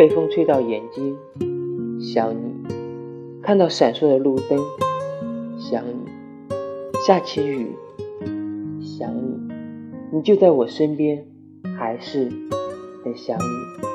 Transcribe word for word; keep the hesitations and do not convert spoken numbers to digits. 被风吹到眼睛，想你；看到闪烁的路灯，想你；下起雨，想你；你就在我身边，还是很想你。